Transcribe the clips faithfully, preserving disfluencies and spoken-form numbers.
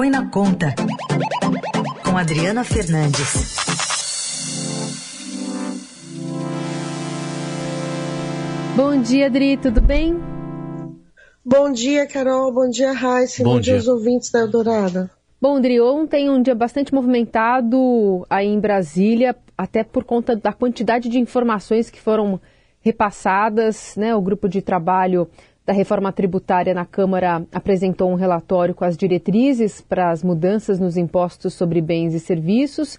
Põe na Conta, com Adriana Fernandes. Bom dia, Adri, tudo bem? Bom dia, Carol, bom dia, Raíssa, bom, bom dia aos ouvintes da Eldorado. Bom, Adri, ontem um dia bastante movimentado aí em Brasília, até por conta da quantidade de informações que foram repassadas, né? O grupo de trabalho da Reforma Tributária na Câmara apresentou um relatório com as diretrizes para as mudanças nos impostos sobre bens e serviços,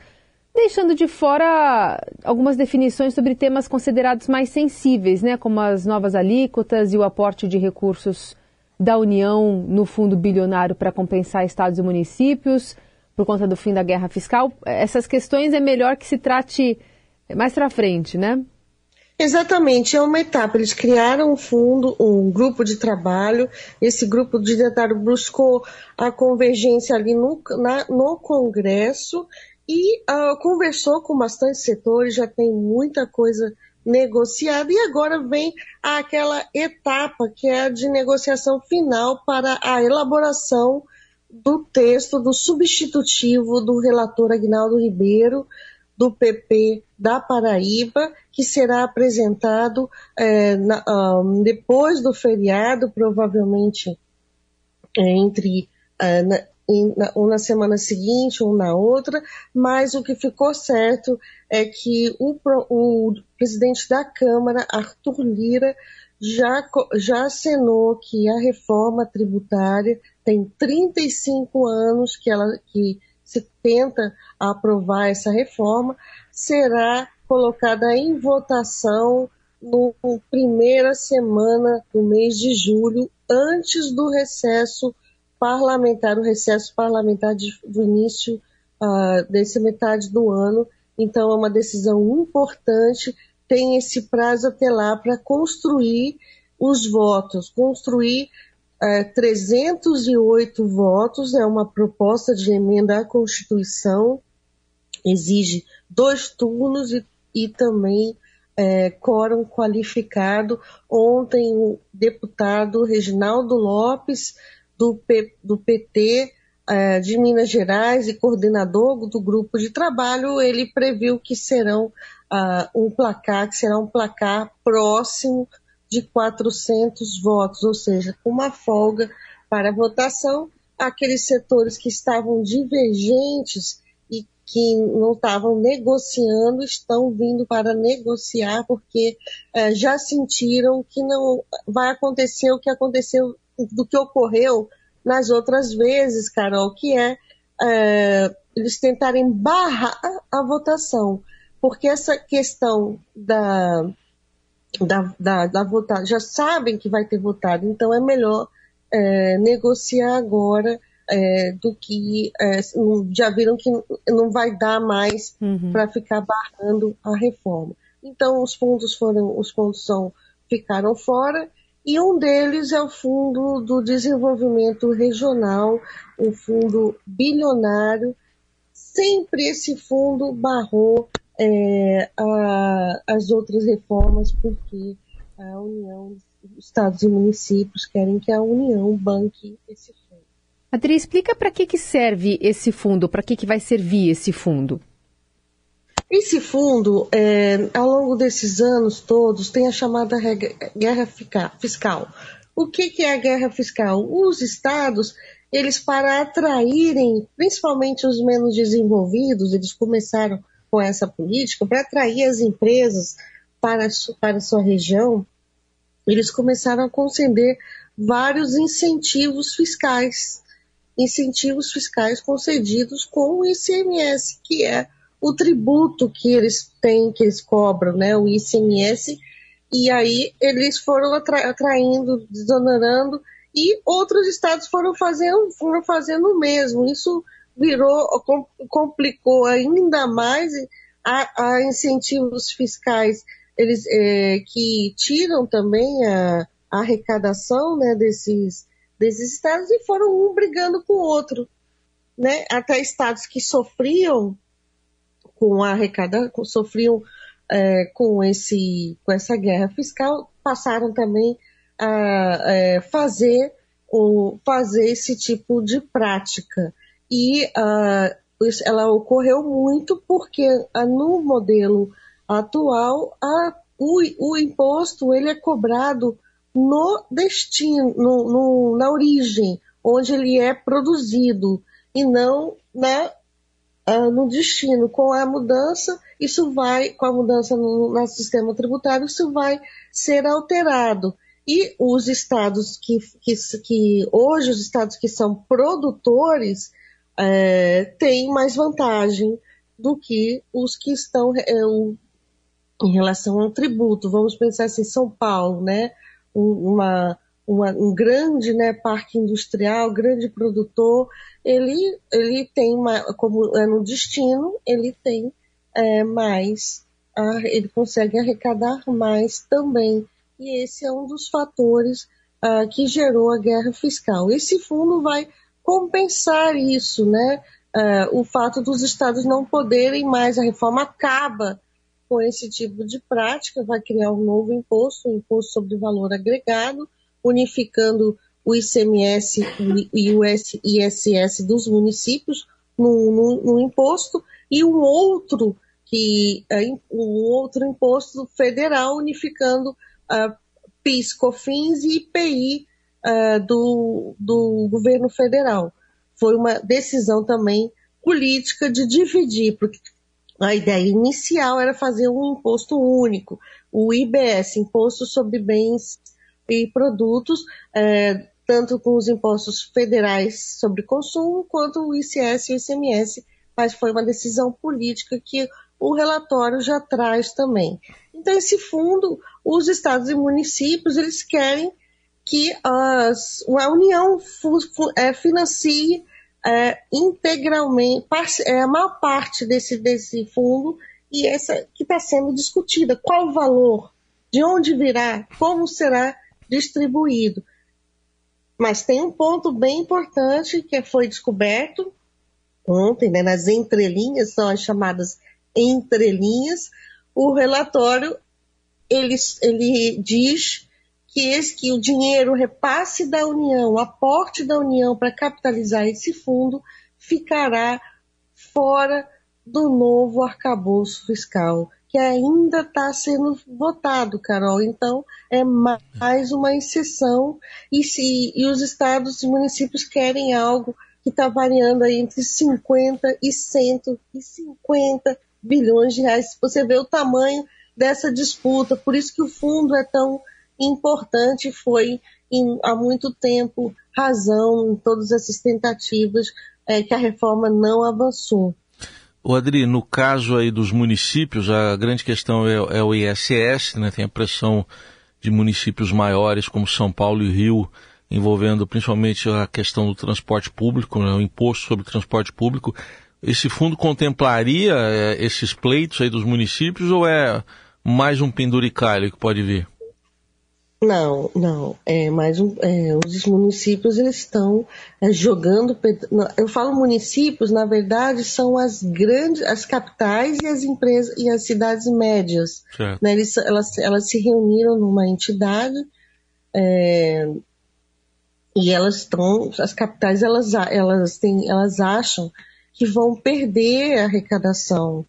deixando de fora algumas definições sobre temas considerados mais sensíveis, né, como as novas alíquotas e o aporte de recursos da União no fundo bilionário para compensar estados e municípios por conta do fim da guerra fiscal. Essas questões é melhor que se trate mais para frente, né? Exatamente, é uma etapa. Eles criaram um fundo, um grupo de trabalho. Esse grupo de trabalho buscou a convergência ali no, na, no Congresso e uh, conversou com bastante setores, já tem muita coisa negociada. E agora vem aquela etapa que é a de negociação final para a elaboração do texto do substitutivo do relator Aguinaldo Ribeiro, do P P da Paraíba, que será apresentado é, na, um, depois do feriado, provavelmente é, entre é, na, em, na, ou na semana seguinte ou na outra, mas o que ficou certo é que o, o presidente da Câmara, Arthur Lira, já, já acenou que a reforma tributária tem trinta e cinco anos que ela... que se tenta aprovar essa reforma, será colocada em votação na primeira semana do mês de julho, antes do recesso parlamentar, o recesso parlamentar de, do início uh, dessa metade do ano. Então, é uma decisão importante, tem esse prazo até lá para construir os votos, construir... trezentos e oito votos, é uma proposta de emenda à Constituição, exige dois turnos e, e também é, quórum qualificado. Ontem o deputado Reginaldo Lopes, do, P, do P T é, de Minas Gerais e coordenador do grupo de trabalho, ele previu que serão uh, um placar, que será um placar próximo de quatrocentos votos, ou seja, uma folga para a votação. Aqueles setores que estavam divergentes e que não estavam negociando estão vindo para negociar, porque eh, já sentiram que não vai acontecer o que aconteceu, do que ocorreu nas outras vezes, Carol, que é eh, eles tentarem barrar a votação, porque essa questão da... Da, da, da votar, já sabem que vai ter votado, então é melhor é, negociar agora é, do que é, já viram que não vai dar mais uhum. para ficar barrando a reforma. Então os pontos foram, os pontos são, ficaram fora, e um deles é o Fundo do Desenvolvimento Regional, um fundo bilionário. Sempre esse fundo barrou É, a, as outras reformas, porque a União, estados e municípios querem que a União banque esse fundo. Adri, explica para que, que serve esse fundo, para que, que vai servir esse fundo? Esse fundo, é, ao longo desses anos todos, tem a chamada regra, guerra fiscal. O que, que é a guerra fiscal? Os estados... eles, para atraírem, principalmente os menos desenvolvidos, eles começaram com essa política, para atrair as empresas para, su, para sua região, eles começaram a conceder vários incentivos fiscais, incentivos fiscais concedidos com o I C M S, que é o tributo que eles têm, que eles cobram, né, o I C M S, e aí eles foram atra, atraindo, desonerando, e outros estados foram fazendo, foram fazendo o mesmo. Isso virou, complicou ainda mais a, a incentivos fiscais, eles, é, que tiram também a, a arrecadação, né, desses, desses estados, e foram um brigando com o outro, né? Até estados que sofriam com a arrecadação, sofriam é, com, esse, com essa guerra fiscal, passaram também a é, fazer, ou fazer esse tipo de prática. e uh, isso, ela ocorreu muito porque uh, no modelo atual a, o, o imposto ele é cobrado no destino, no, no, na origem, onde ele é produzido, e não, né, uh, no destino. Com a mudança, isso vai, com a mudança no nosso sistema tributário, isso vai ser alterado. E os estados que, que, que hoje, os estados que são produtores, é, têm mais vantagem do que os que estão é, o, em relação ao tributo. Vamos pensar assim, São Paulo, né? Uma, uma, um grande, né, parque industrial, grande produtor, ele, ele tem, uma, como é no destino, ele tem é, mais, a, ele consegue arrecadar mais também. E esse é um dos fatores uh, que gerou a guerra fiscal. Esse fundo vai compensar isso, né? Uh, o fato dos estados não poderem mais, a reforma acaba com esse tipo de prática, vai criar um novo imposto, um imposto sobre valor agregado, unificando o I C M S e o I S S dos municípios no, no, no imposto, e um outro, que, um outro imposto federal unificando Uh, P I S, COFINS e I P I uh, do, do governo federal. Foi uma decisão também política de dividir, porque a ideia inicial era fazer um imposto único, o I B S, Imposto sobre Bens e Produtos, uh, tanto com os impostos federais sobre consumo, quanto o I C S e o I C M S, mas foi uma decisão política que o relatório já traz também. Então, esse fundo, os estados e municípios, eles querem que as, a União é, financie é, integralmente é, a maior parte desse, desse fundo, e essa que está sendo discutida. Qual o valor? De onde virá? Como será distribuído? Mas tem um ponto bem importante que foi descoberto ontem, né, nas entrelinhas, são as chamadas entrelinhas. O relatório, ele, ele diz que, esse, que o dinheiro, o repasse da União, o aporte da União para capitalizar esse fundo, ficará fora do novo arcabouço fiscal, que ainda está sendo votado, Carol. Então, é mais uma exceção, e, se, e os estados e municípios querem algo que está variando aí entre cinquenta e cento e cinquenta bilhões de reais. Você vê o tamanho dessa disputa, por isso que o fundo é tão importante, foi em, há muito tempo razão em todas essas tentativas é, que a reforma não avançou. O Adri, no caso aí dos municípios, a grande questão é, é o I S S, né? Tem a pressão de municípios maiores como São Paulo e Rio, envolvendo principalmente a questão do transporte público, né? O imposto sobre transporte público. Esse fundo contemplaria é, esses pleitos aí dos municípios, ou é mais um penduricalho que pode vir? Não, não. É mais um, é, os municípios, eles estão é, jogando... Eu falo municípios, na verdade, são as grandes, as capitais e as empresas e as cidades médias. Né? Eles, elas, elas se reuniram numa entidade... É, e elas estão... As capitais, elas, elas, têm, elas acham... que vão perder a arrecadação,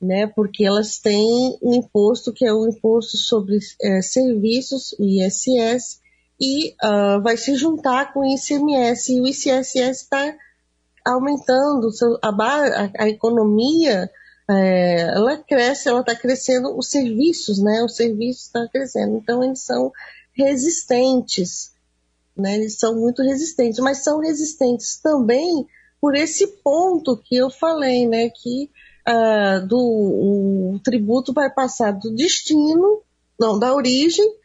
né? Porque elas têm um imposto que é o imposto sobre é, serviços, o I S S, e uh, vai se juntar com o I C M S, e o I C S S está aumentando, a, a, a economia é, ela cresce, ela está crescendo, os serviços, né? Os serviços estão crescendo, então eles são resistentes, né? Eles são muito resistentes, mas são resistentes também por esse ponto que eu falei, né, que uh, do, o tributo vai passar do destino, não, da origem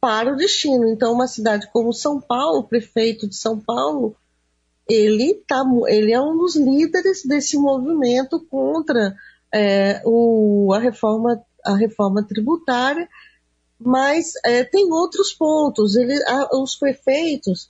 para o destino. Então, uma cidade como São Paulo, o prefeito de São Paulo, ele, tá, ele é um dos líderes desse movimento contra é, o, a, reforma, a reforma tributária, mas é, tem outros pontos. Ele, a, os prefeitos,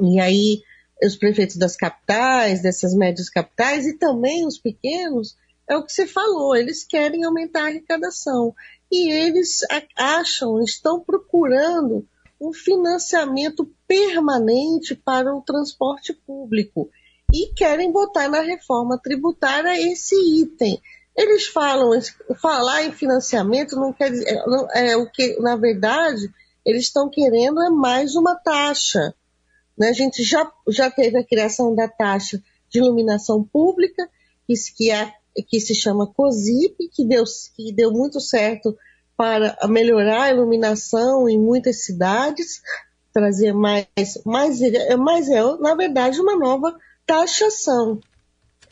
e aí... os prefeitos das capitais, dessas médias capitais, e também os pequenos, é o que você falou, eles querem aumentar a arrecadação. E eles acham, estão procurando um financiamento permanente para o transporte público. e querem botar na reforma tributária esse item. Eles falam, falar em financiamento não quer dizer, não, é, o que, na verdade, eles estão querendo é mais uma taxa. Né? A gente já, já teve a criação da taxa de iluminação pública, que, que, é, que se chama COSIP, que deu, que deu muito certo para melhorar a iluminação em muitas cidades, trazer mais, mais, mais é, na verdade, uma nova taxação.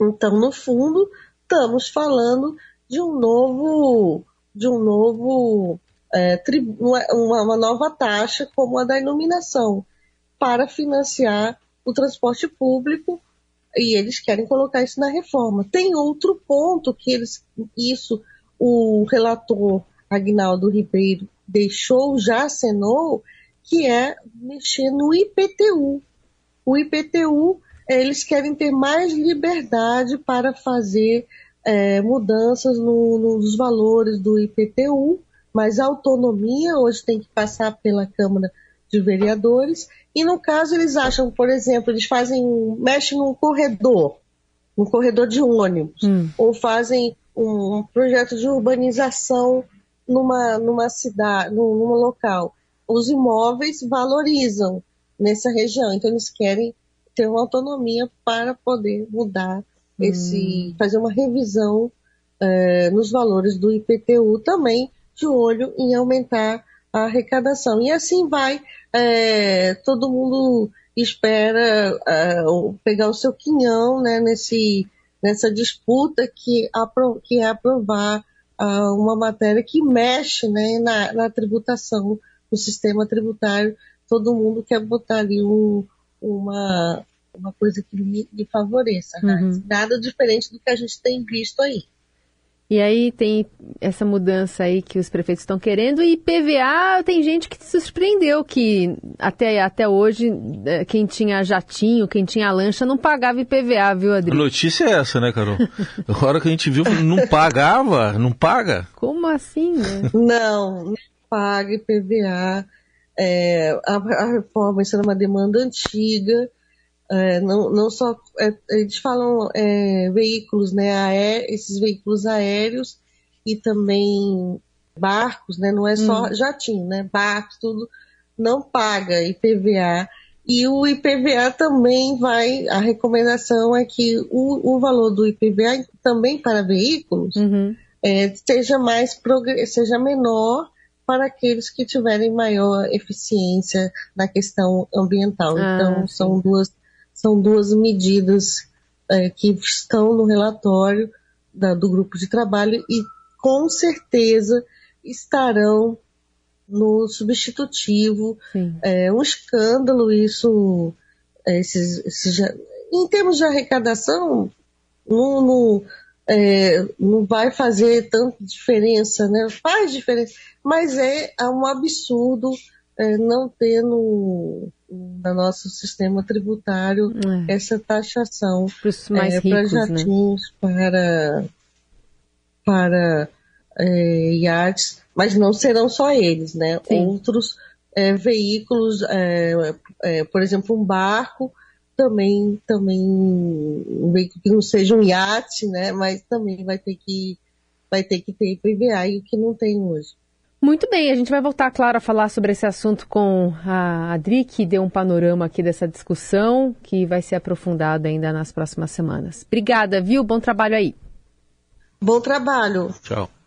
Então, no fundo, estamos falando de um novo, de um novo é, tri, uma, uma nova taxa, como a da iluminação, para financiar o transporte público, e eles querem colocar isso na reforma. Tem outro ponto que eles, isso o relator Aguinaldo Ribeiro deixou, já acenou, que é mexer no I P T U. O I P T U, eles querem ter mais liberdade para fazer é, mudanças no, no, nos valores do I P T U, mas a autonomia hoje tem que passar pela Câmara de Vereadores, e no caso eles acham, por exemplo, eles fazem, mexem num corredor, um corredor de ônibus, hum. ou fazem um, um projeto de urbanização numa, numa cidade, num, num local. Os imóveis valorizam nessa região, então eles querem ter uma autonomia para poder mudar esse, hum. fazer uma revisão é, nos valores do I P T U também, de olho em aumentar a arrecadação. E assim vai, é, todo mundo espera é, pegar o seu quinhão, né, nesse, nessa disputa que, apro- que é aprovar é, uma matéria que mexe, né, na, na tributação, no sistema tributário. Todo mundo quer botar ali um Uma, uma coisa que lhe, lhe favoreça, né? Uhum. Nada diferente do que a gente tem visto aí. E aí tem essa mudança aí que os prefeitos estão querendo, e I P V A tem gente que se surpreendeu que até, até hoje quem tinha jatinho, quem tinha lancha não pagava I P V A, viu, Adriana? A notícia é essa, né, Carol? A hora que a gente viu, não pagava, não paga? Como assim, né? Não, não paga I P V A. É, a, a reforma, isso era uma demanda antiga, é, não, não só, é, eles falam é, veículos, né, aé, esses veículos aéreos e também barcos, né, não é só hum. jatinho, né, barcos, tudo, não paga I P V A, e o I P V A também vai, a recomendação é que o, o valor do I P V A também para veículos uhum. é, seja, mais prog- seja menor para aqueles que tiverem maior eficiência na questão ambiental. Ah, então, sim. são duas, são duas medidas é, que estão no relatório da, do grupo de trabalho e, com certeza, estarão no substitutivo. É um escândalo isso. É, esses, esses, em termos de arrecadação, não... não É, não vai fazer tanta diferença, né? Faz diferença, mas é um absurdo é, não ter no, no nosso sistema tributário é. essa taxação mais é, ricos, para jatinhos, né? para, para é, iates, mas não serão só eles, né? Sim. Outros é, veículos, é, é, por exemplo, um barco, também, também um veículo que não seja um iate, né, mas também vai ter que, vai ter que ter I P V A, e o que não tem hoje. Muito bem, a gente vai voltar, claro, a falar sobre esse assunto com a Adri, que deu um panorama aqui dessa discussão, que vai ser aprofundado ainda nas próximas semanas. Obrigada, viu? Bom trabalho aí. Bom trabalho. Tchau.